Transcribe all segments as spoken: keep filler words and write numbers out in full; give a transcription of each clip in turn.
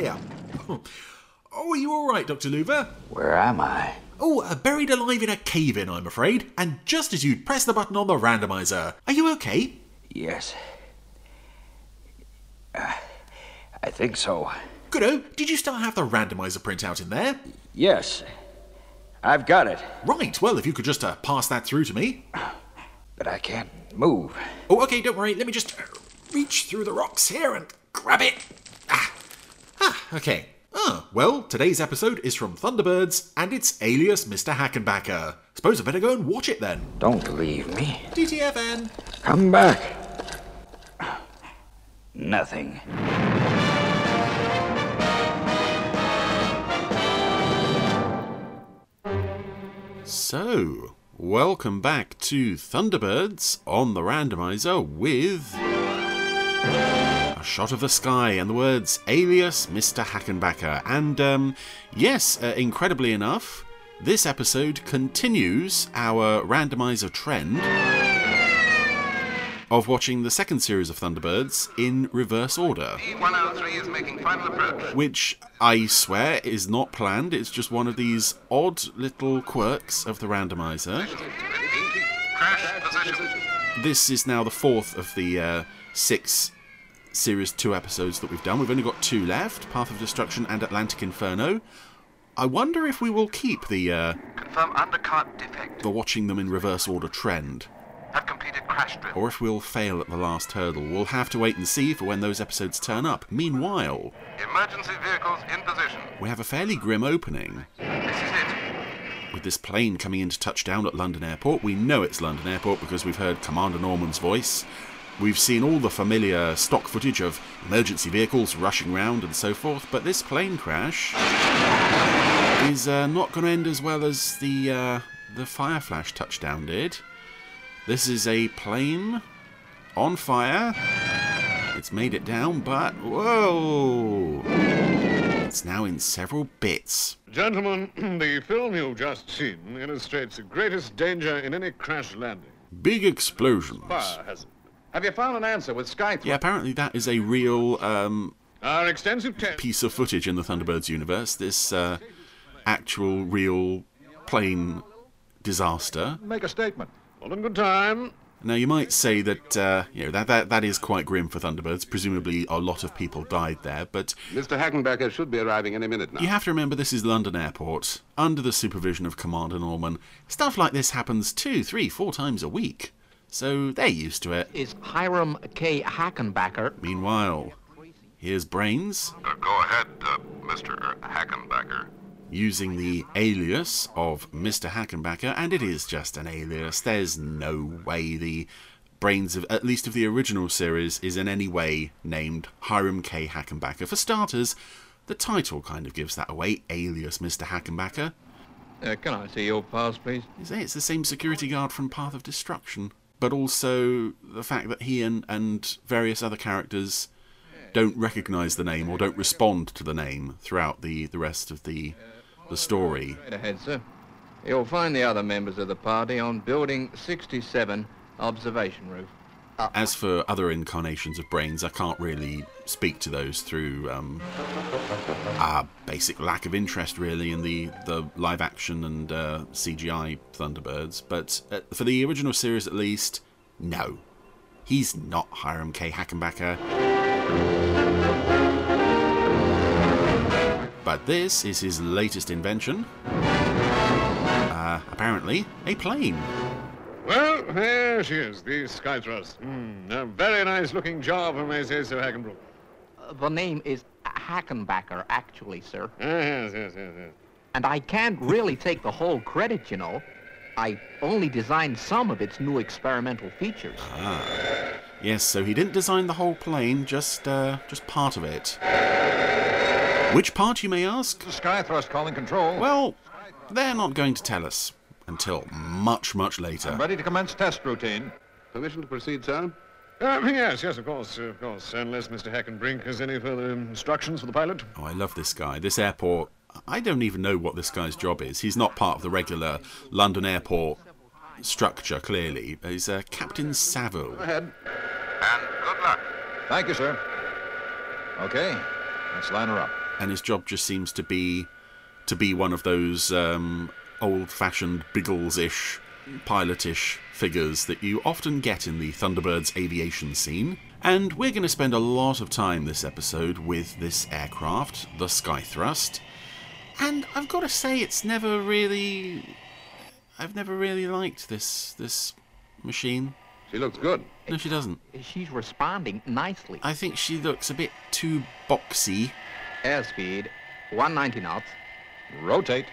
here. Oh, are you all right, Doctor Luva? Where am I? Oh, uh, buried alive in a cave-in, I'm afraid. And just as you'd press the button on the randomizer. Are you okay? Yes. Uh, I think so. Goodo, did you still have the randomizer printout in there? Yes. I've got it. Right, well, if you could just uh, pass that through to me. But I can't move. Oh, okay, don't worry. Let me just reach through the rocks here and grab it. Ah, ah okay. Ah, well, today's episode is from Thunderbirds, and it's Alias Mister Hackenbacker. Suppose I better go and watch it then. Don't believe me. D T F N. Come back. Nothing. So, welcome back to Thunderbirds on the randomizer with a shot of the sky and the words Alias Mister Hackenbacker. And um, yes, uh, incredibly enough, this episode continues our randomizer trend of watching the second series of Thunderbirds in reverse order. one oh three is making final approach. Which I swear is not planned, it's just one of these odd little quirks of the randomizer. This is now the fourth of the uh, six Series two episodes that we've done. We've only got two left, Path of Destruction and Atlantic Inferno. I wonder if we will keep the uh, confirm undercard defect. The watching them in reverse order trend. Have completed crash drill. Or if we'll fail at the last hurdle. We'll have to wait and see for when those episodes turn up. Meanwhile, emergency vehicles in position. We have a fairly grim opening. This is it. With this plane coming into touchdown at London Airport. We know it's London Airport because we've heard Commander Norman's voice. We've seen all the familiar stock footage of emergency vehicles rushing round and so forth, but this plane crash is uh, not going to end as well as the uh, the Fireflash touchdown did. This is a plane on fire. It's made it down, but whoa! It's now in several bits. Gentlemen, the film you've just seen illustrates the greatest danger in any crash landing. Big explosions. Fire hazard. Have you found an answer with Skythrust? Yeah, apparently that is a real um, Our extensive piece of footage in the Thunderbirds universe, this uh, actual, real, plane disaster. Make a statement. All in good time. Now, you might say that, uh, you know, that, that that is quite grim for Thunderbirds. Presumably a lot of people died there, but Mister Hackenbacker should be arriving any minute now. You have to remember this is London Airport, under the supervision of Commander Norman. Stuff like this happens two, three, four times a week. So they're used to it. Is Hiram K. Hackenbacker. Meanwhile, here's Brains. Uh, go ahead, uh, Mister Hackenbacker. Using the alias of Mister Hackenbacker, and it is just an alias. There's no way the Brains, of at least of the original series, is in any way named Hiram K. Hackenbacker. For starters, the title kind of gives that away, Alias Mister Hackenbacker. Uh, can I see your pass, please? It's the same security guard from Path of Destruction. But also the fact that he and, and various other characters don't recognise the name or don't respond to the name throughout the, the rest of the, the story. Straight ahead, sir. You'll find the other members of the party on Building sixty-seven, Observation Roof. Up. As for other incarnations of Brains, I can't really speak to those through um, a basic lack of interest, really, in the, the live-action and uh, C G I Thunderbirds. But uh, for the original series, at least, no. He's not Hiram K. Hackenbacker. But this is his latest invention. Uh, apparently, a plane. Well, there she is, the Skythrust. Mm, a very nice-looking job, I may say so, Hackenbrook. Uh, the name is Hackenbacker, actually, sir. Ah, yes, yes, yes, yes. And I can't really take the whole credit, you know. I only designed some of its new experimental features. Ah. Yes, so he didn't design the whole plane, just, uh, just part of it. Which part, you may ask? The Skythrust calling control. Well, they're not going to tell us. Until much, much later. I'm ready to commence test routine. Permission to proceed, sir? Uh, yes, yes, of course, uh, of course. Unless Mister Hackenbrink has any further instructions for the pilot. Oh, I love this guy. This airport, I don't even know what this guy's job is. He's not part of the regular London airport structure, clearly. He's uh, Captain Savile. Go ahead. And good luck. Thank you, sir. Okay, let's line her up. and his job just seems to be to be one of those um, old-fashioned Biggles-ish, pilot-ish figures that you often get in the Thunderbird's aviation scene. And we're going to spend a lot of time this episode with this aircraft, the Skythrust. And I've got to say, it's never really... I've never really liked this this machine. She looks good. No, she doesn't. She's responding nicely. I think she looks a bit too boxy. Airspeed, one ninety knots. Rotate.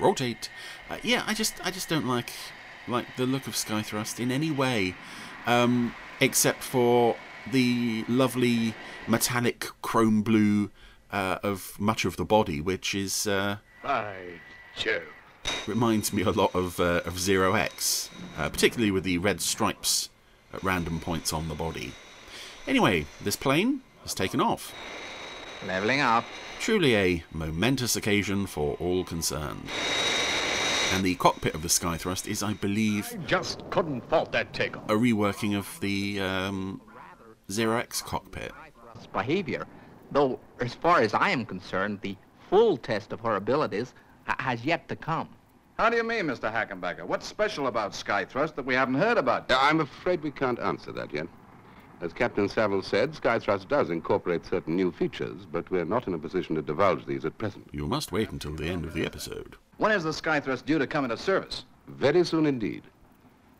Rotate. Uh, yeah, I just I just don't like like the look of Skythrust in any way, um, except for the lovely metallic chrome blue uh, of much of the body, which is uh, by Joe. Reminds me a lot of uh, of Zero X, uh, particularly with the red stripes at random points on the body. Anyway, this plane has taken off. Leveling up. Truly a momentous occasion for all concerned. And the cockpit of the Skythrust is, I believe... I just couldn't fault that takeoff. A reworking of the um, Zero X cockpit. ...behavior, though as far as I am concerned, the full test of her abilities has yet to come. How do you mean, Mister Hackenbacker? What's special about Skythrust that we haven't heard about? Uh, I'm afraid we can't answer that yet. As Captain Savile said, Skythrust does incorporate certain new features, but we're not in a position to divulge these at present. You must wait until the end of the episode. When is the Skythrust due to come into service? Very soon indeed.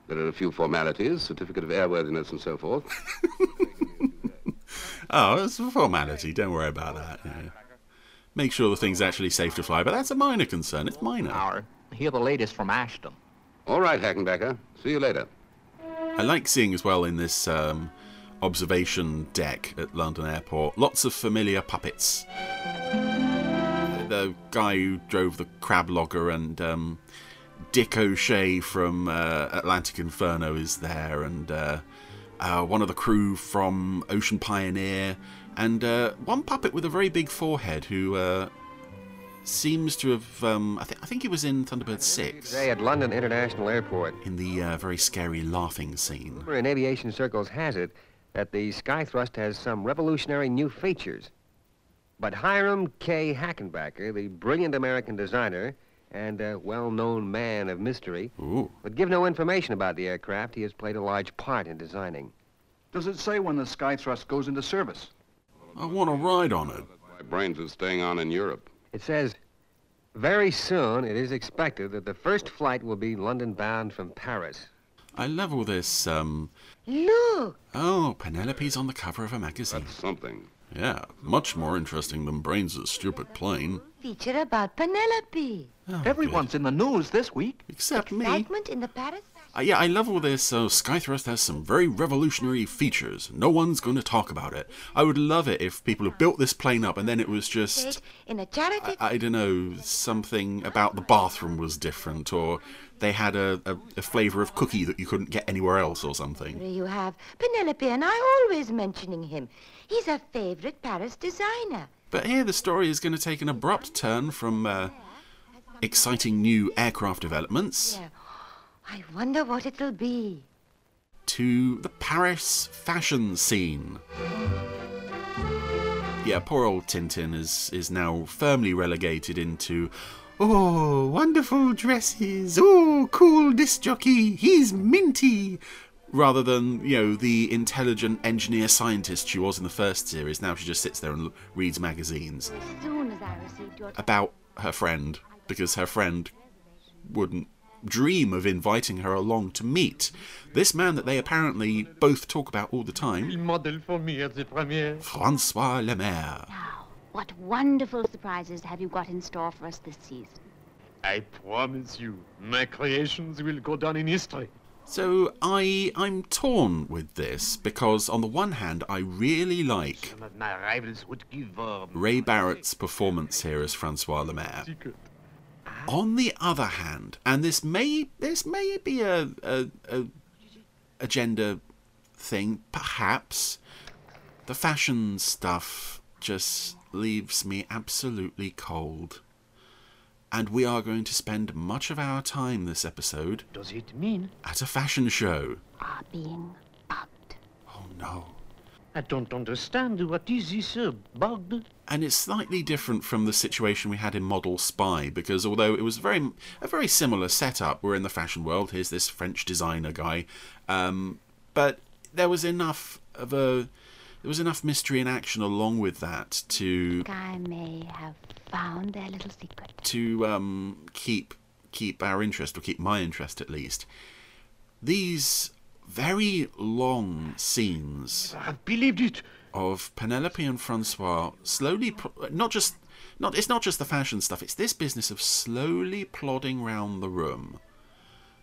There are a few formalities, certificate of airworthiness and so forth. Oh, it's a formality. Don't worry about that. Yeah. Make sure the thing's actually safe to fly, but that's a minor concern. It's minor. Our, hear the latest from Ashton. All right, Hackenbacker. See you later. I like seeing as well in this... Um, observation deck at London Airport. Lots of familiar puppets. The guy who drove the crab logger and um, Dick O'Shea from uh, Atlantic Inferno is there, and uh, uh, one of the crew from Ocean Pioneer, and uh, one puppet with a very big forehead who uh, seems to have... Um, I, th I think he was in Thunderbird six. Today at London International Airport. In the uh, very scary laughing scene. Rumor in aviation circles has it that the Skythrust has some revolutionary new features. But Hiram K. Hackenbacker, the brilliant American designer and a well-known man of mystery, ooh, would give no information about the aircraft he has played a large part in designing. Does it say when the Skythrust goes into service? I want to ride on it. My brains is staying on in Europe. It says, very soon it is expected that the first flight will be London-bound from Paris. I love all this, um... Look! Oh, Penelope's on the cover of a magazine. That's something. Yeah, much more interesting than Brains' stupid plane. Feature about Penelope. Oh, everyone's good in the news this week. Except excitement me. Excitement in the Paris... Uh, yeah, I love all this, so uh, Skythrust has some very revolutionary features. No one's going to talk about it. I would love it if people have built this plane up and then it was just... In a charity... I, I don't know, something about the bathroom was different, or... They had a, a, a flavour of cookie that you couldn't get anywhere else or something. You have Penelope and I always mentioning him. He's a favourite Paris designer. But here the story is going to take an abrupt turn from uh, exciting new aircraft developments... Yeah. I wonder what it'll be. ...to the Paris fashion scene. Yeah, poor old Tintin is, is now firmly relegated into... Oh, wonderful dresses, oh, cool disc jockey, he's minty! Rather than, you know, the intelligent engineer-scientist she was in the first series. Now she just sits there and reads magazines. As soon as I received your... About her friend, because her friend wouldn't dream of inviting her along to meet this man that they apparently both talk about all the time. Model for me at the premiere. François Lemaire. What wonderful surprises have you got in store for us this season? I promise you, my creations will go down in history. So I, I'm torn with this, because on the one hand, I really like some of my rivals would give up. Ray Barrett's performance here as François Lemaire. On the other hand, and this may this may be a a, a, a gender thing, perhaps, the fashion stuff just leaves me absolutely cold. And we are going to spend much of our time this episode... Does it mean? ...at a fashion show. Are being upped. Oh no. I don't understand. What is this uh, bug? And it's slightly different from the situation we had in Model Spy, because although it was very a very similar setup, we're in the fashion world, here's this French designer guy, um, but there was enough of a there was enough mystery and action along with that to I may have found their little secret to um, keep keep our interest, or keep my interest at least. These very long scenes. I believed it. Of Penelope and Francois slowly, not just, not it's not just the fashion stuff. It's this business of slowly plodding round the room,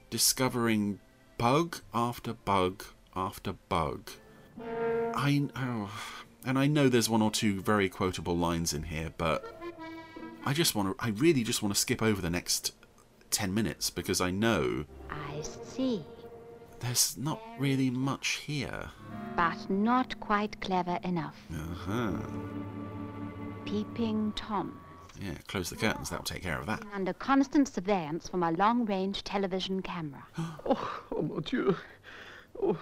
discovering bug after bug after bug. I oh, and I know there's one or two very quotable lines in here, but I just want to. I really just want to skip over the next ten minutes because I know. I see. There's not really much here. But not quite clever enough. Uh-huh. Peeping Toms. Yeah, close the curtains, that'll take care of that. Under constant surveillance from a long-range television camera. oh, oh, mon Dieu. Oh.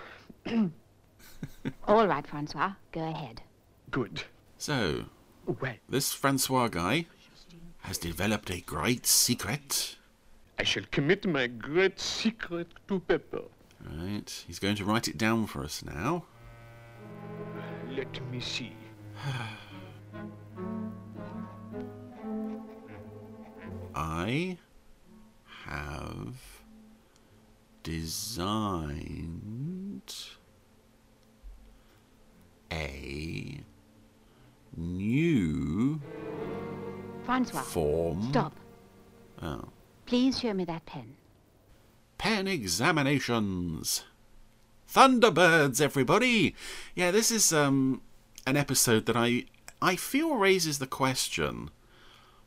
All right, Francois, go ahead. Good. So, well, this Francois guy has developed a great secret. I shall commit my great secret to paper. Right, he's going to write it down for us now. Let me see. I have designed a new Francois, form. Stop. Oh. Please show me that pen. Pen examinations. Thunderbirds, everybody. Yeah, this is um an episode that I I feel raises the question: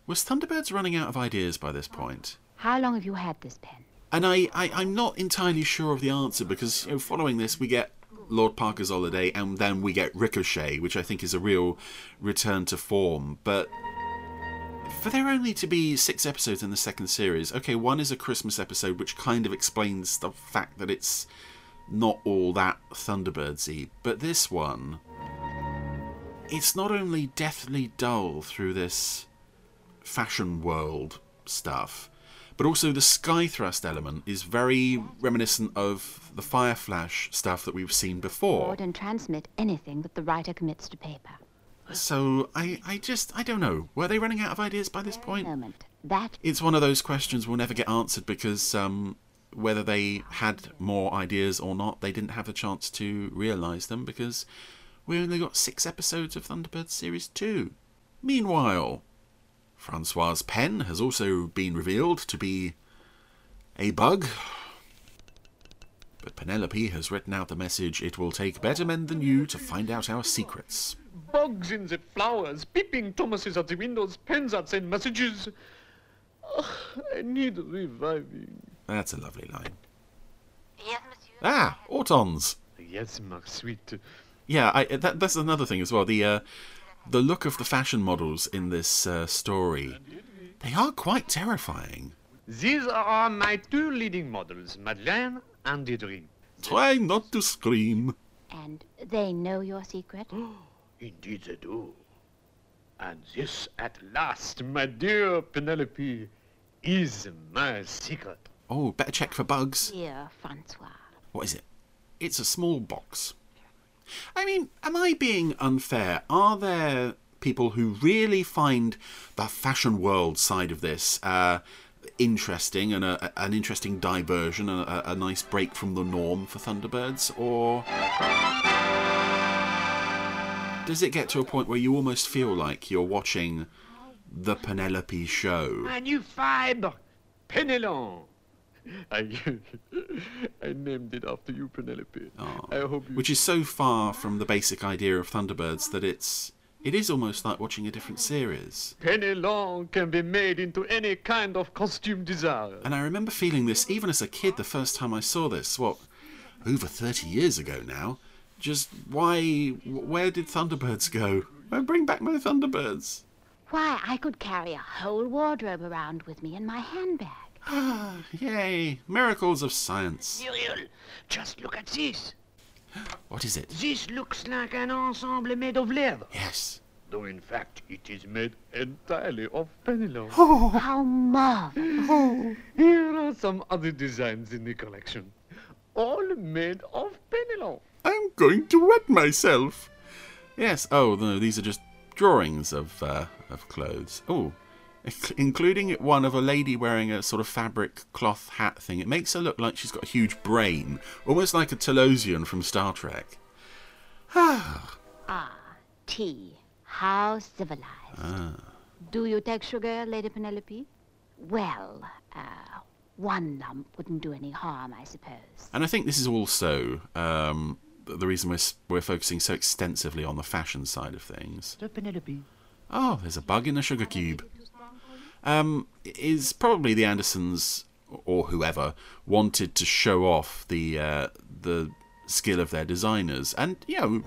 was Thunderbirds running out of ideas by this point? How long have you had this pen? And I, I I'm not entirely sure of the answer, because you know, following this we get Lord Parker's Holiday, and then we get Ricochet, which I think is a real return to form, but. For there only to be six episodes in the second series, okay, one is a Christmas episode, which kind of explains the fact that it's not all that Thunderbirds-y, but this one, it's not only deathly dull through this fashion world stuff, but also the Skythrust element is very reminiscent of the fire flash stuff that we've seen before. Record and transmit anything that the writer commits to paper. So, I, I just, I don't know. Were they running out of ideas by this point? Moment. That it's one of those questions we'll never get answered, because um, whether they had more ideas or not, they didn't have a chance to realise them, because we only got six episodes of Thunderbird Series two. Meanwhile, Francois's pen has also been revealed to be a bug. But Penelope has written out the message, "It will take better men than you to find out our secrets." Bugs in the flowers, peeping Thomases at the windows, pens that send messages. Oh, I need reviving. That's a lovely line. Yes, monsieur. Ah, Autons. Yes, ma sweet. Yeah, I, that, that's another thing as well. The uh, the look of the fashion models in this uh, story, they are quite terrifying. These are my two leading models, Madeleine and Deirdre. Try not to scream. And they know your secret? Indeed they do. And this at last, my dear Penelope, is my secret. Oh, better check for bugs. Dear Francois. What is it? It's a small box. I mean, am I being unfair? Are there people who really find the fashion world side of this uh, interesting, and a, an interesting diversion, a, a nice break from the norm for Thunderbirds? Or does it get to a point where you almost feel like you're watching the Penelope show? My new fibre, Penelon. I, I named it after you, Penelope. Oh, I hope you... Which is so far from the basic idea of Thunderbirds that it's It is almost like watching a different series. Penelon can be made into any kind of costume desired. And I remember feeling this even as a kid the first time I saw this, what, over thirty years ago now. Just why, where did Thunderbirds go? I bring back my Thunderbirds. Why, I could carry a whole wardrobe around with me in my handbag. Ah, yay, miracles of science. Just look at this. What is it? This looks like an ensemble made of leather. Yes. Though in fact it is made entirely of Penelope. Oh, how marvelous. Oh. Here are some other designs in the collection. All made of Penelope. I'm going to wet myself. Yes. Oh, no, these are just drawings of, uh, of clothes. Oh. Including one of a lady wearing a sort of fabric cloth hat thing. It makes her look like she's got a huge brain, almost like a Talosian from Star Trek. Ah, tea. How civilized. Ah. Do you take sugar, Lady Penelope? Well, uh, one lump wouldn't do any harm, I suppose. And I think this is also um, the reason we're we're focusing so extensively on the fashion side of things. Penelope. Oh, there's a bug in the sugar cube. Um, is probably the Andersons or whoever wanted to show off the uh, the skill of their designers, and you know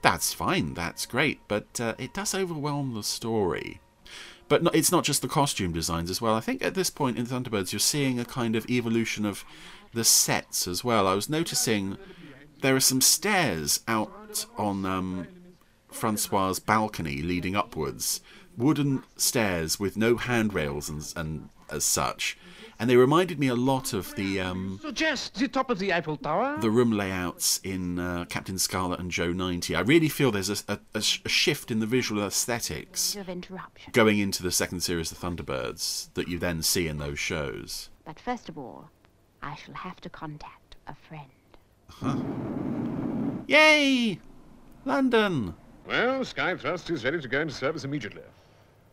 that's fine, that's great, but uh, it does overwhelm the story. But no, it's not just the costume designs as well. I think at this point in Thunderbirds, you're seeing a kind of evolution of the sets as well. I was noticing there are some stairs out on um, Francois's balcony leading upwards. Wooden stairs with no handrails and, and as such, and they reminded me a lot of the um, suggest the top of the Eiffel Tower, the room layouts in uh, Captain Scarlet and Joe ninety. I really feel there's a, a, a shift in the visual aesthetics of interruption going into the second series of Thunderbirds that you then see in those shows. But first of all, I shall have to contact a friend. Huh. Yay, London! Well, Skythrust is ready to go into service immediately.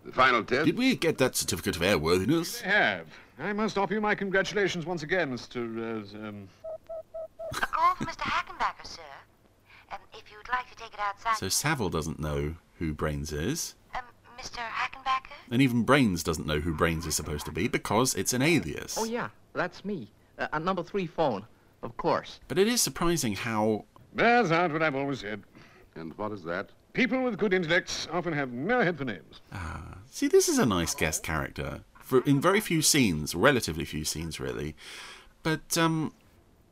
The final test. Did we get that certificate of airworthiness? I have. I must offer you my congratulations once again, Mister Uh, um... A call from Mister Hackenbacker, sir. Um, if you'd like to take it outside. So Savile doesn't know who Brains is. Um, Mister Hackenbacker? And even Brains doesn't know who Brains is supposed to be because it's an alias. Oh, yeah, that's me. Uh, a number three phone, of course. But it is surprising how... Bears out what I've always said. And what is that? People with good intellects often have no head for names. Ah, see, this is a nice guest character. For, in very few scenes, relatively few scenes, really. But, um...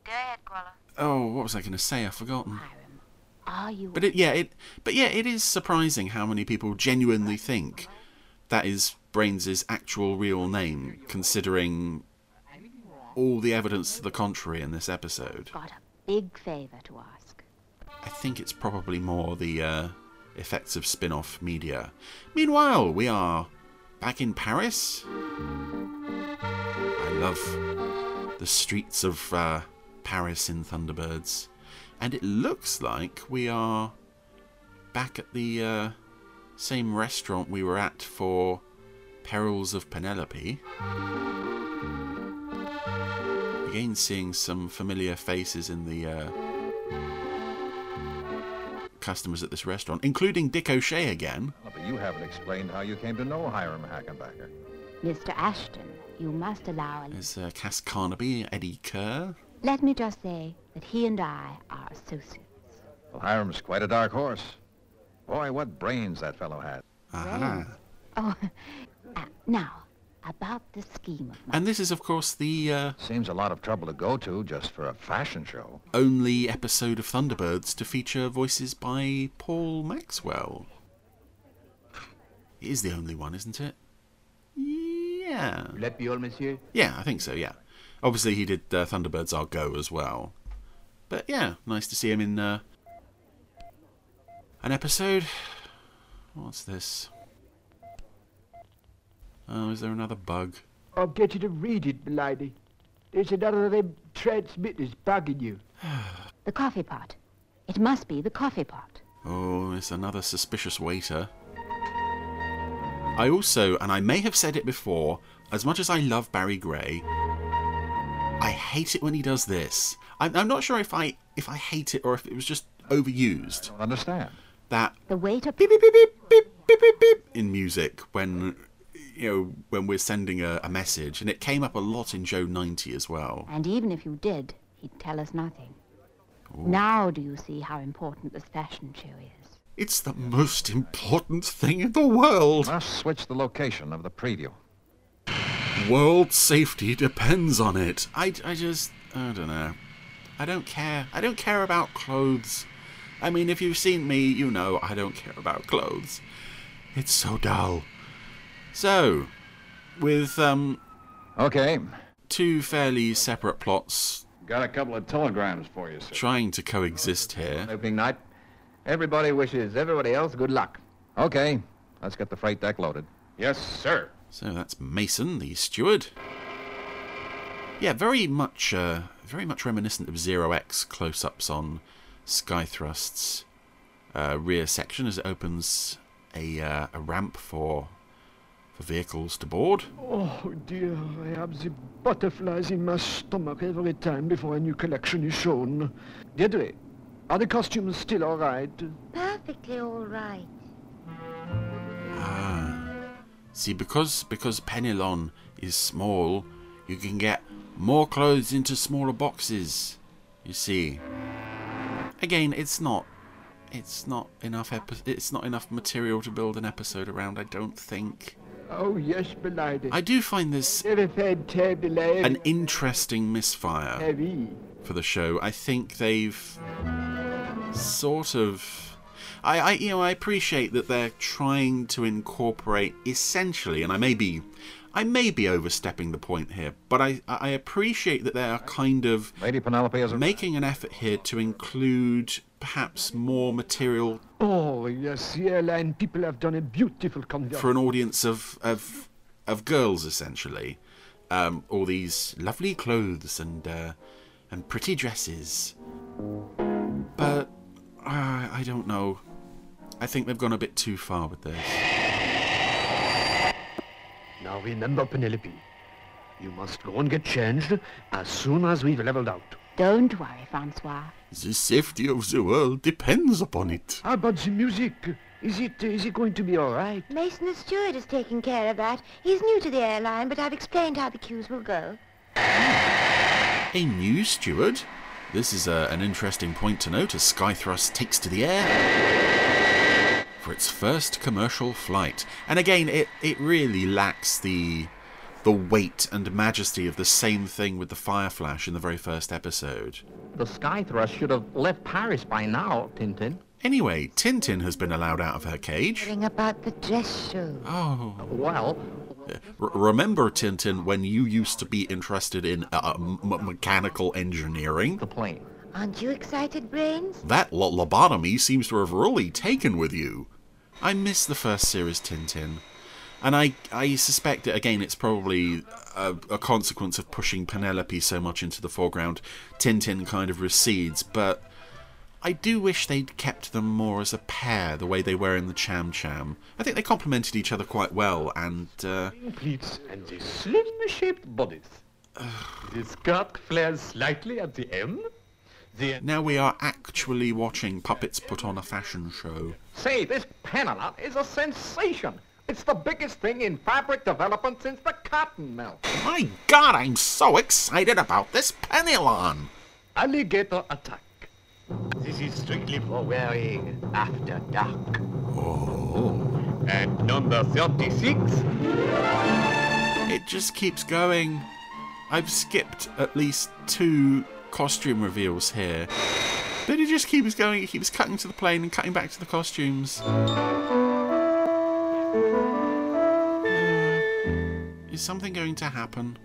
Go ahead, Quella. Oh, what was I going to say? I've forgotten. Hiram, are you... But, it, yeah, it, but yeah, it is surprising how many people genuinely think that is Brains' actual real name, considering all the evidence to the contrary in this episode. Got a big favour to ask. I think it's probably more the... Uh, effects of spin-off media. Meanwhile, we are back in Paris. I love the streets of uh, Paris in Thunderbirds. And it looks like we are back at the uh, same restaurant we were at for Perils of Penelope. Again, seeing some familiar faces in the... Uh, customers at this restaurant, including Dick O'Shea again. But you haven't explained how you came to know Hiram Hackenbacker. Mister Ashton, you must allow... There's uh, Cass Carnaby, Eddie Kerr. Let me just say that he and I are associates. Well, Hiram's quite a dark horse. Boy, what brains that fellow had. Uh-huh. Oh, uh, now, about the scheme of my... And this is, of course, the... Uh, Seems a lot of trouble to go to just for a fashion show. Only episode of Thunderbirds to feature voices by Paul Maxwell. It is the only one, isn't it? Yeah. Let be all, monsieur? Yeah, I think so, yeah. Obviously, he did uh, Thunderbirds Are Go as well. But, yeah, nice to see him in uh, an episode. What's this? Oh, is there another bug? I'll get you to read it, m'lady. There's another of them transmitters bugging you. The coffee pot. It must be the coffee pot. Oh, it's another suspicious waiter. I also, and I may have said it before, as much as I love Barry Gray, I hate it when he does this. I'm, I'm not sure if I if I hate it or if it was just overused. I don't understand. That... The waiter... Beep, beep, beep, beep, beep, beep, beep, beep, in music when... You know, when we're sending a, a message, and it came up a lot in Joe ninety as well. And even if you did, he'd tell us nothing. Ooh. Now do you see how important this fashion show is? It's the most important thing in the world! Must switch the location of the preview. World safety depends on it. I, I just... I don't know. I don't care. I don't care about clothes. I mean, if you've seen me, you know I don't care about clothes. It's so dull. So, with, um... okay. Two fairly separate plots. Got a couple of telegrams for you, sir. Trying to coexist here. Opening night. Everybody wishes everybody else good luck. Okay. Let's get the freight deck loaded. Yes, sir. So that's Mason, the steward. Yeah, very much, uh, very much reminiscent of Zero X close-ups on Skythrust's uh, rear section as it opens a uh, a ramp for for vehicles to board. Oh dear, I have the butterflies in my stomach every time before a new collection is shown. Deirdre, are the costumes still all right? Perfectly all right. Ah, see, because because Penelon is small, you can get more clothes into smaller boxes. You see. Again, it's not, it's not enough. Epi it's not enough material to build an episode around. I don't think. Oh yes, belighted. I do find this an interesting misfire for the show. I think they've sort of. I, I, you know, I appreciate that they're trying to incorporate essentially, and I may be, I may be overstepping the point here, but I, I appreciate that they are kind of Lady Penelope is making an effort here to include perhaps more material. Oh yes, the airline people have done a beautiful conversion for an audience of of of girls essentially. Um, all these lovely clothes and uh, and pretty dresses, but. Uh, I don't know. I think they've gone a bit too far with this. Now remember, Penelope, you must go and get changed as soon as we've leveled out. Don't worry, Francois. The safety of the world depends upon it. How about the music? Is it, is it going to be all right? Mason the steward is taking care of that. He's new to the airline, but I've explained how the cues will go. A new steward? This is a, an interesting point to note as Skythrust takes to the air for its first commercial flight. And again, it, it really lacks the the weight and majesty of the same thing with the Fire Flash in the very first episode. The Skythrust should have left Paris by now, Tintin. Anyway, Tintin has been allowed out of her cage. About the dress show. Oh. Well... R remember, Tintin, when you used to be interested in uh, m mechanical engineering? The plane. Aren't you excited, Brains? That lo lobotomy seems to have really taken with you. I miss the first series, Tintin. And I, I suspect that, again, it's probably a, a consequence of pushing Penelope so much into the foreground. Tintin kind of recedes, but I do wish they'd kept them more as a pair, the way they were in the Cham Cham. I think they complemented each other quite well, and... Uh, and the slim-shaped bodies. The skirt flares slightly at the end. The... Now we are actually watching puppets put on a fashion show. Say, this Penelope is a sensation. It's the biggest thing in fabric development since the cotton mill. My God, I'm so excited about this Penelope! Alligator attack. This is strictly for wearing after dark. Oh. And number thirty-six. It just keeps going. I've skipped at least two costume reveals here. But it just keeps going. It keeps cutting to the plane and cutting back to the costumes. Is something going to happen?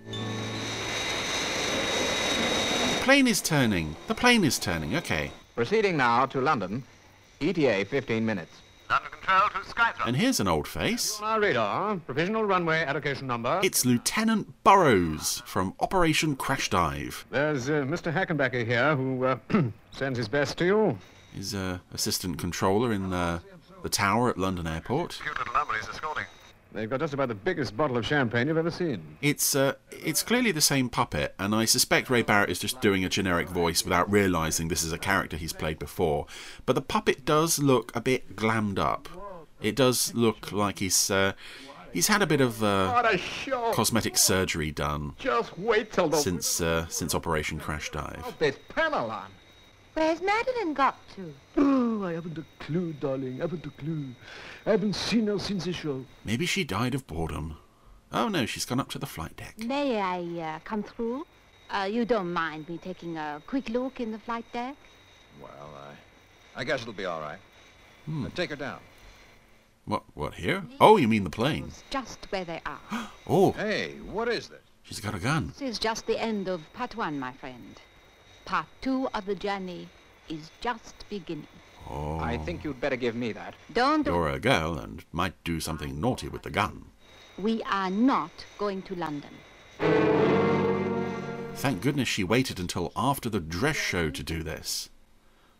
The plane is turning. The plane is turning. Okay. Proceeding now to London. E T A fifteen minutes. Under control to Skythrust. And here's an old face. On our radar. Provisional runway allocation number. It's Lieutenant Burrows from Operation Crash Dive. There's uh, Mister Hackenbacker here who uh, sends his best to you. He's uh, assistant controller in uh, the tower at London Airport. Cute little number he's escorting. They've got just about the biggest bottle of champagne you've ever seen. It's uh, it's clearly the same puppet, and I suspect Ray Barrett is just doing a generic voice without realising this is a character he's played before. But the puppet does look a bit glammed up. It does look like he's uh, he's had a bit of uh, cosmetic surgery done just wait till since uh, since Operation Crash Dive. Where's Madeleine got to? Oh, I haven't a clue, darling. I haven't a clue. I haven't seen her since the show. Maybe she died of boredom. Oh, no, she's gone up to the flight deck. May I uh, come through? Uh, you don't mind me taking a quick look in the flight deck? Well, I, I guess it'll be all right. Hmm. Now take her down. What, what, here? Oh, you mean the plane. Just where they are. Oh. Hey, what is this? She's got a gun. This is just the end of part one, my friend. Part two of the journey is just beginning. Oh. I think you'd better give me that. Don't. You're a girl and might do something naughty with the gun. We are not going to London. Thank goodness she waited until after the dress show to do this.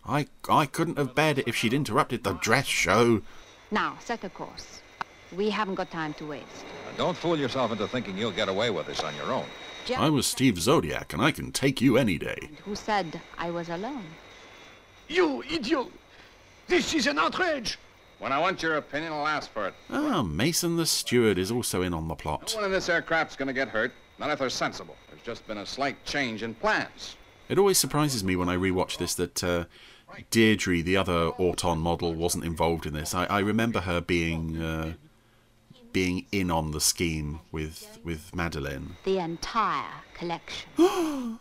I, I couldn't have bared it if she'd interrupted the dress show. Now, set a course. We haven't got time to waste. Now, don't fool yourself into thinking you'll get away with this on your own. I was Steve Zodiac, and I can take you any day. Who said I was alone? You idiot! This is an outrage! When I want your opinion, I'll ask for it. Ah, Mason the steward is also in on the plot. No one in this aircraft's going to get hurt, not if they're sensible. There's just been a slight change in plans. It always surprises me when I rewatch this that uh, Deirdre, the other Auton model, wasn't involved in this. I, I remember her being uh, being in on the scheme with with Madeleine. The entire collection. Oh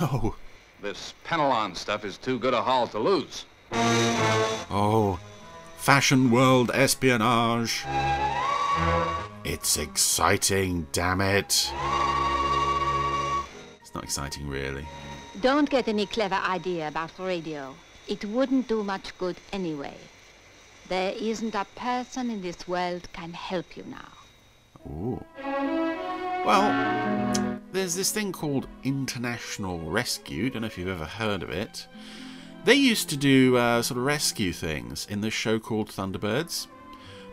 no. This Penelon stuff is too good a haul to lose. Oh, fashion world espionage. It's exciting, damn it. It's not exciting, really. Don't get any clever idea about the radio. It wouldn't do much good anyway. There isn't a person in this world can help you now. Ooh. Well, there's this thing called International Rescue. Don't know if you've ever heard of it. They used to do uh, sort of rescue things in this show called Thunderbirds,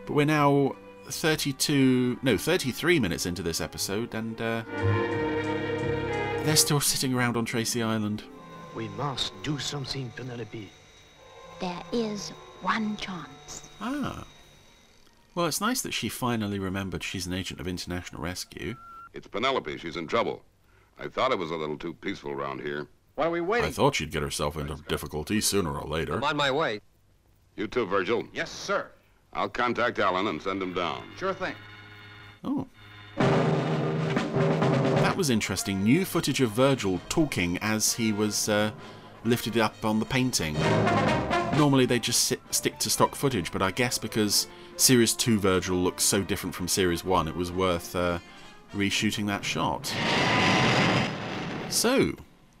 but we're now thirty-two, no, thirty-three minutes into this episode, and uh, they're still sitting around on Tracy Island. We must do something, Penelope. There is one chance. Ah. Well, it's nice that she finally remembered she's an agent of International Rescue. It's Penelope. She's in trouble. I thought it was a little too peaceful around here. Why are we waiting? I thought she'd get herself into difficulty sooner or later. I'm on my way. You too, Virgil. Yes, sir. I'll contact Alan and send him down. Sure thing. Oh. That was interesting. New footage of Virgil talking as he was uh, lifted up on the painting. Normally they just sit, stick to stock footage, but I guess because Series two Virgil looks so different from Series one, it was worth... Uh, reshooting that shot. So,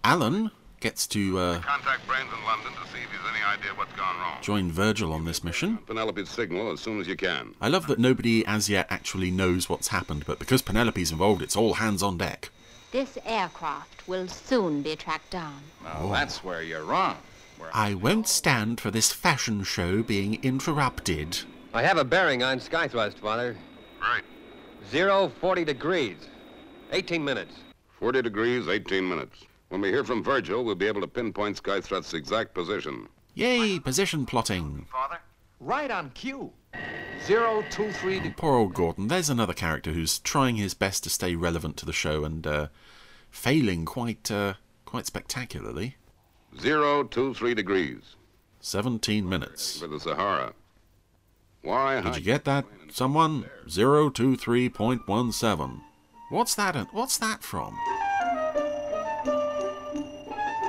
Alan gets to uh, contact Brains in London to see if he's any idea what's gone wrong. Join Virgil on this mission. Penelope's signal as soon as you can. I love that nobody as yet actually knows what's happened, but because Penelope's involved, it's all hands on deck. This aircraft will soon be tracked down. Well, oh. That's where you're wrong. We're I won't stand for this fashion show being interrupted. I have a bearing on Skythrust, Father. Right. zero forty degrees, eighteen minutes. forty degrees, eighteen minutes. When we hear from Virgil, we'll be able to pinpoint Skythrust's exact position. Yay, position plotting. Father, right on cue. zero two three degrees. Poor old Gordon. There's another character who's trying his best to stay relevant to the show and uh, failing quite, uh, quite spectacularly. zero two three degrees. seventeen minutes. For the Sahara. Why, did you get that, someone? zero two three point one seven. What's that? What's that from?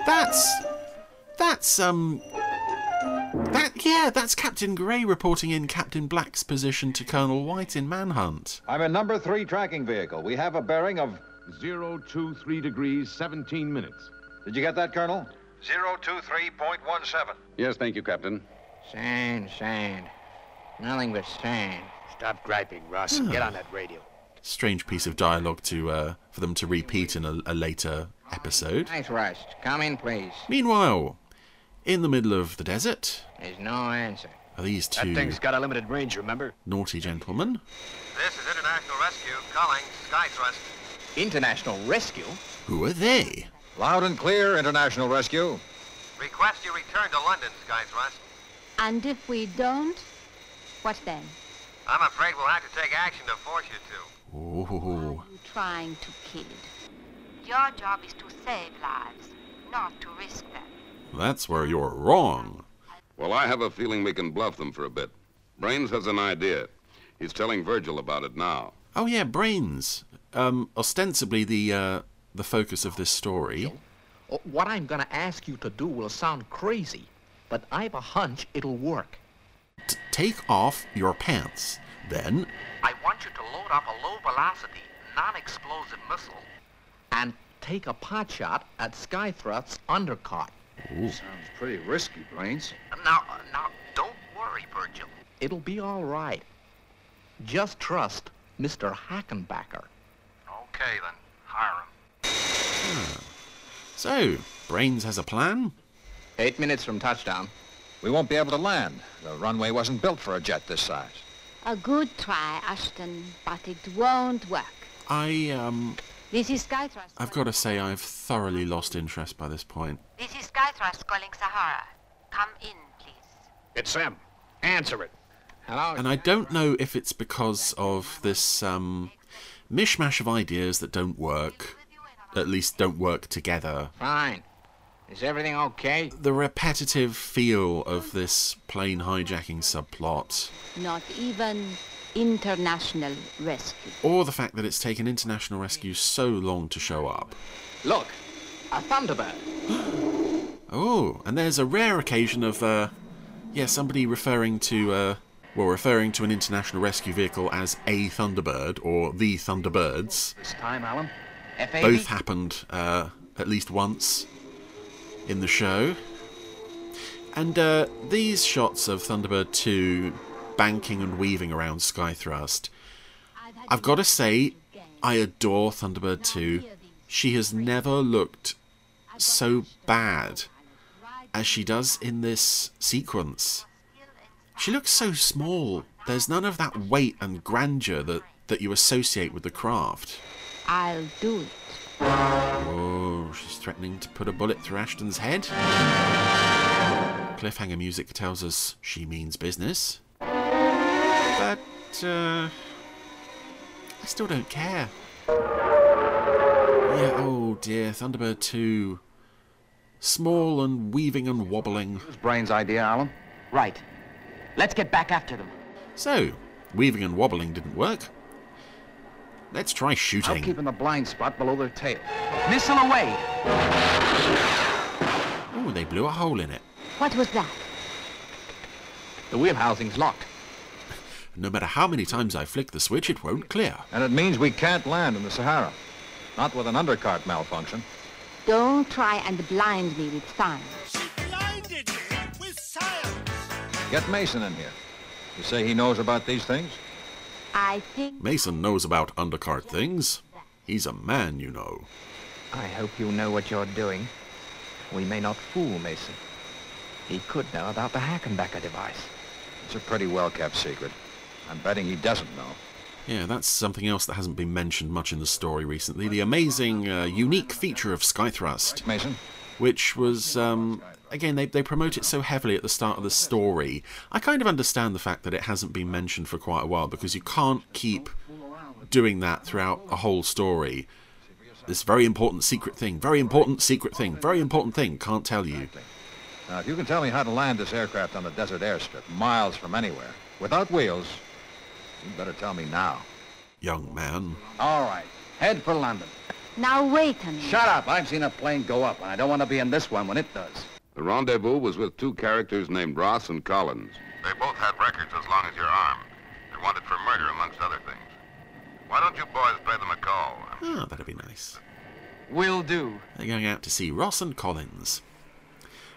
That's... That's, um... That, yeah, that's Captain Grey reporting in Captain Black's position to Colonel White in Manhunt. I'm in number three tracking vehicle. We have a bearing of... zero two three degrees, seventeen minutes. Did you get that, Colonel? zero two three point one seven. Yes, thank you, Captain. Sand, sand. Nothing but sand. Stop griping, Ross. Oh. Get on that radio. Strange piece of dialogue to uh, for them to repeat in a, a later episode. Nice, Rust. Come in, please. Meanwhile, in the middle of the desert... There's no answer. Are these two... That thing's got a limited range, remember? ...naughty gentlemen. This is International Rescue calling Skythrust. International Rescue? Who are they? Loud and clear, International Rescue. Request you return to London, Skythrust. And if we don't... What then? I'm afraid we'll have to take action to force you to. Ooh. Are you trying to kid? Your job is to save lives, not to risk them. That's where you're wrong. Well, I have a feeling we can bluff them for a bit. Brains has an idea. He's telling Virgil about it now. Oh yeah, Brains. Um, ostensibly the uh, the focus of this story. What I'm going to ask you to do will sound crazy, but I've a hunch it'll work. T take off your pants, then. I want you to load up a low-velocity, non-explosive missile and take a pot shot at Skythrust's undercard. Ooh. Sounds pretty risky, Brains. Now, now, don't worry, Virgil. It'll be all right. Just trust Mister Hackenbacker. Okay, then. Hire him. Ah. So, Brains has a plan? Eight minutes from touchdown. We won't be able to land. The runway wasn't built for a jet this size. A good try, Ashton, but it won't work. I, um... This is Skythrust. I've got to say I've thoroughly lost interest by this point. This is Skythrust calling Sahara. Come in, please. It's them. Answer it. Hello. And I don't know if it's because of this um, mishmash of ideas that don't work, at least don't work together. Fine. Is everything okay? The repetitive feel of this plane hijacking subplot. Not even... International Rescue. Or the fact that it's taken International Rescue so long to show up. Look, a Thunderbird. Oh, and there's a rare occasion of, uh, yeah, somebody referring to, uh, well, referring to an International Rescue vehicle as a Thunderbird or the Thunderbirds. This time, Alan. F A B? Both happened uh, at least once in the show. And uh, these shots of Thunderbird two banking and weaving around Skythrust. I've got to say, I adore Thunderbird two. She has never looked so bad as she does in this sequence. She looks so small. There's none of that weight and grandeur that, that you associate with the craft. I'll do it. Oh, she's threatening to put a bullet through Ashton's head. Cliffhanger music tells us she means business. But, uh, I still don't care. Yeah, oh dear, Thunderbird two. Small and weaving and wobbling. It was Brain's idea, Alan. Right. Let's get back after them. So, weaving and wobbling didn't work. Let's try shooting. I'll keep in the blind spot below their tail. Missile away! Oh, they blew a hole in it. What was that? The wheel housing's locked. No matter how many times I flick the switch, it won't clear. And it means we can't land in the Sahara. Not with an undercart malfunction. Don't try and blind me with science. She blinded me with science! Get Mason in here. You say he knows about these things? I think... Mason knows about undercart things. He's a man, you know. I hope you know what you're doing. We may not fool Mason. He could know about the Hackenbacker device. It's a pretty well-kept secret. I'm betting he doesn't know. Yeah, that's something else that hasn't been mentioned much in the story recently. The amazing, uh, unique feature of Skythrust. Mason. Which was, um, again, they, they promote it so heavily at the start of the story. I kind of understand the fact that it hasn't been mentioned for quite a while, because you can't keep doing that throughout a whole story. This very important secret thing, very important secret thing, very important thing, can't tell you. Now, if you can tell me how to land this aircraft on a desert airstrip, miles from anywhere, without wheels... You'd better tell me now. Young man. All right. Head for London. Now wait a minute. Shut up. I've seen a plane go up, and I don't want to be in this one when it does. The rendezvous was with two characters named Ross and Collins. They both had records as long as your arm. They're wanted for murder, amongst other things. Why don't you boys pay them a call? Oh, that'd be nice. Will do. They're going out to see Ross and Collins.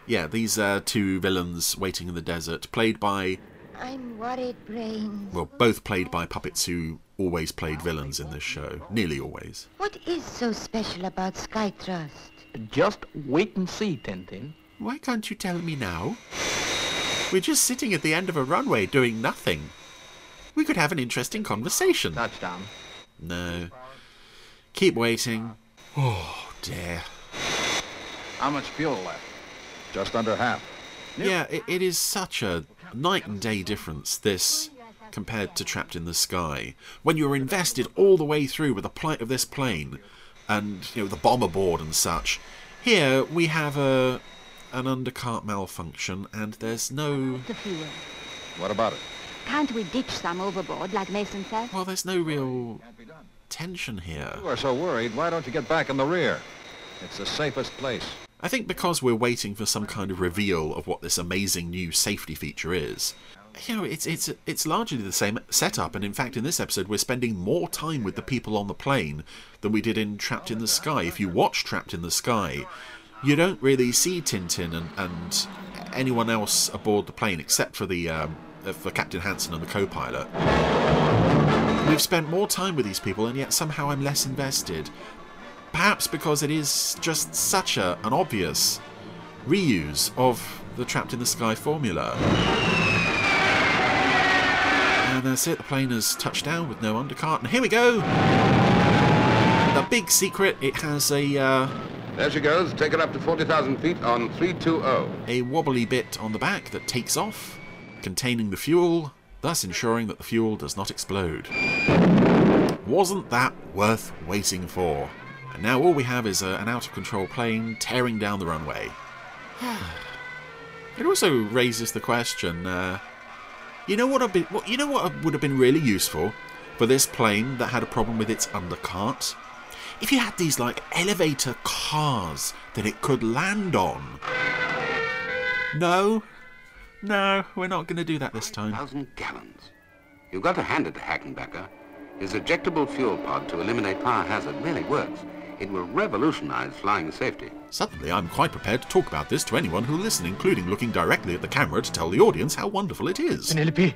Yeah, these uh, two villains waiting in the desert, played by... I'm worried, Brains. Well, both played by puppets who always played villains in this show. Nearly always. What is so special about Skythrust? Just wait and see, Tintin. Why can't you tell me now? We're just sitting at the end of a runway doing nothing. We could have an interesting conversation. Touchdown. No. Keep waiting. Oh, dear. How much fuel left? Just under half. Yeah, it, it is such a... night and day difference, this, compared to Trapped in the Sky. When you're invested all the way through with the plight of this plane, and, you know, the bomber board and such, here we have a an undercart malfunction, and there's no... The fuel. What about it? Can't we ditch some overboard, like Mason said? Well, there's no real tension here. You are so worried, why don't you get back in the rear? It's the safest place. I think because we're waiting for some kind of reveal of what this amazing new safety feature is, you know, it's, it's, it's largely the same setup, and in fact in this episode we're spending more time with the people on the plane than we did in Trapped in the Sky. If you watch Trapped in the Sky, you don't really see Tintin and, and anyone else aboard the plane except for the um, for Captain Hansen and the co-pilot. We've spent more time with these people, and yet somehow I'm less invested. Perhaps because it is just such a, an obvious reuse of the Trapped in the Sky formula. And that's it, the plane has touched down with no undercart, and here we go! The big secret, it has a... Uh, there she goes, take it up to forty thousand feet on three two zero. A wobbly bit on the back that takes off, containing the fuel, thus ensuring that the fuel does not explode. Wasn't that worth waiting for? And now all we have is a, an out-of-control plane tearing down the runway. It also raises the question, uh, you know what I've been, what, you know what would have been really useful for this plane that had a problem with its undercart? If you had these, like, elevator cars that it could land on. No. No, we're not going to do that this time. one thousand gallons. You've got to hand it to Hackenbacker. His ejectable fuel pod to eliminate fire hazard really works. It will revolutionize flying safety. Suddenly, I'm quite prepared to talk about this to anyone who'll listen, including looking directly at the camera to tell the audience how wonderful it is. Penelope.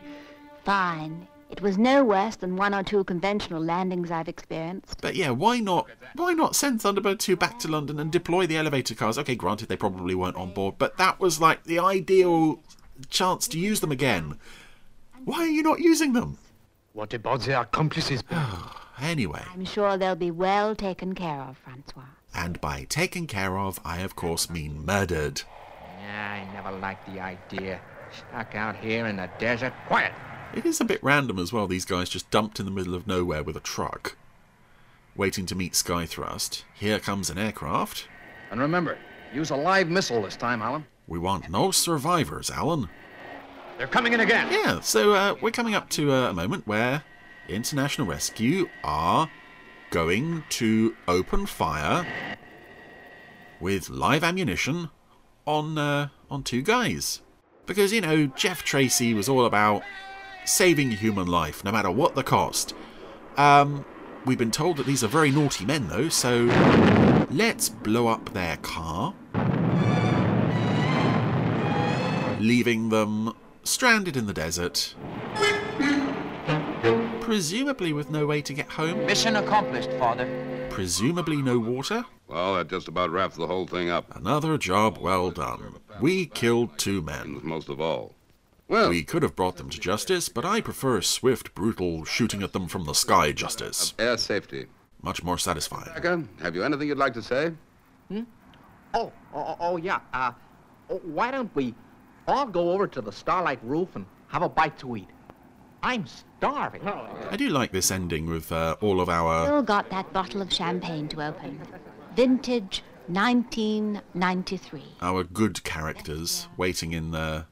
Fine. It was no worse than one or two conventional landings I've experienced. But yeah, why not why not send Thunderbird two back to London and deploy the elevator cars? Okay, granted, they probably weren't on board, but that was like the ideal chance to use them again. Why are you not using them? What about their accomplices? Anyway. I'm sure they'll be well taken care of, Francois. And by taken care of, I of course mean murdered. Yeah, I never liked the idea. Stuck out here in the desert. Quiet! It is a bit random as well, these guys just dumped in the middle of nowhere with a truck. Waiting to meet Skythrust. Here comes an aircraft. And remember, use a live missile this time, Alan. We want no survivors, Alan. They're coming in again. Yeah, so uh, we're coming up to uh, a moment where International Rescue are going to open fire with live ammunition on, uh, on two guys. Because, you know, Jeff Tracy was all about saving human life, no matter what the cost. Um, we've been told that these are very naughty men, though, so let's blow up their car, leaving them stranded in the desert, presumably with no way to get home. Mission accomplished, Father. Presumably no water. Well, that just about wraps the whole thing up. Another job well done. We killed two men. Most of all. Well, we could have brought them to justice, but I prefer swift, brutal, shooting at them from the sky justice. Air safety. Much more satisfying. Becker, have you anything you'd like to say? Hmm? Oh, oh, oh, yeah. Uh, oh, why don't we all go over to the Starlight Roof and have a bite to eat? I'm starving. I do like this ending with uh, all of our... Still got that bottle of champagne to open. Vintage nineteen ninety-three. Our good characters waiting in the...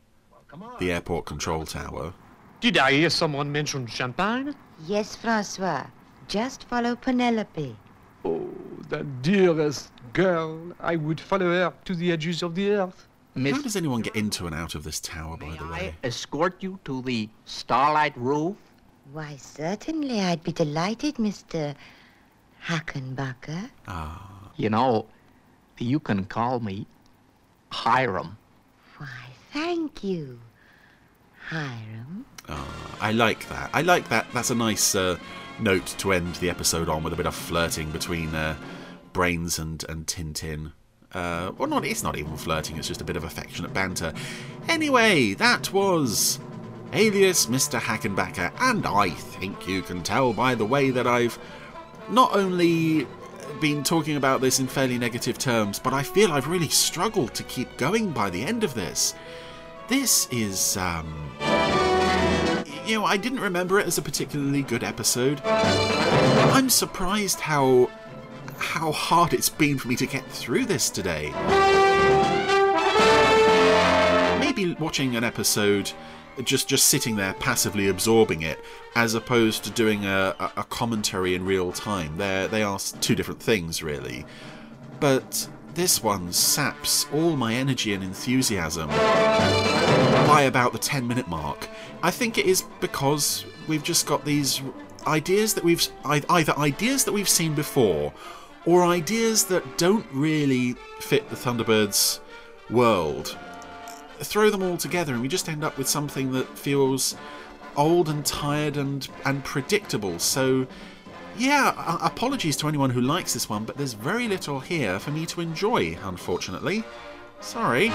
the airport control tower. Did I hear someone mention champagne? Yes, Francois. Just follow Penelope. Oh, that dearest girl. I would follow her to the edges of the earth. Miss... How does anyone get into and out of this tower, by the way? I escort you to the Starlight Roof? Why, certainly. I'd be delighted, Mister Hackenbacker. Ah. You know, you can call me Hiram. Why? Thank you, Hiram. Oh, I like that. I like that. That's a nice uh, note to end the episode on, with a bit of flirting between uh, Brains and, and Tintin. Uh, well, not, it's not even flirting. It's just a bit of affectionate banter. Anyway, that was Alias Mister Hackenbacker. And I think you can tell by the way that I've not only been talking about this in fairly negative terms, but I feel I've really struggled to keep going by the end of this. This is, um... you know, I didn't remember it as a particularly good episode. I'm surprised how... how hard it's been for me to get through this today. Maybe watching an episode just just sitting there passively absorbing it, as opposed to doing a, a commentary in real time. They're, they are two different things, really. But this one saps all my energy and enthusiasm by about the ten minute mark. I think it is because we've just got these ideas that we've... either ideas that we've seen before, or ideas that don't really fit the Thunderbirds' world. Throw them all together and we just end up with something that feels old and tired and, and predictable. So, yeah, apologies to anyone who likes this one, but there's very little here for me to enjoy, unfortunately. Sorry.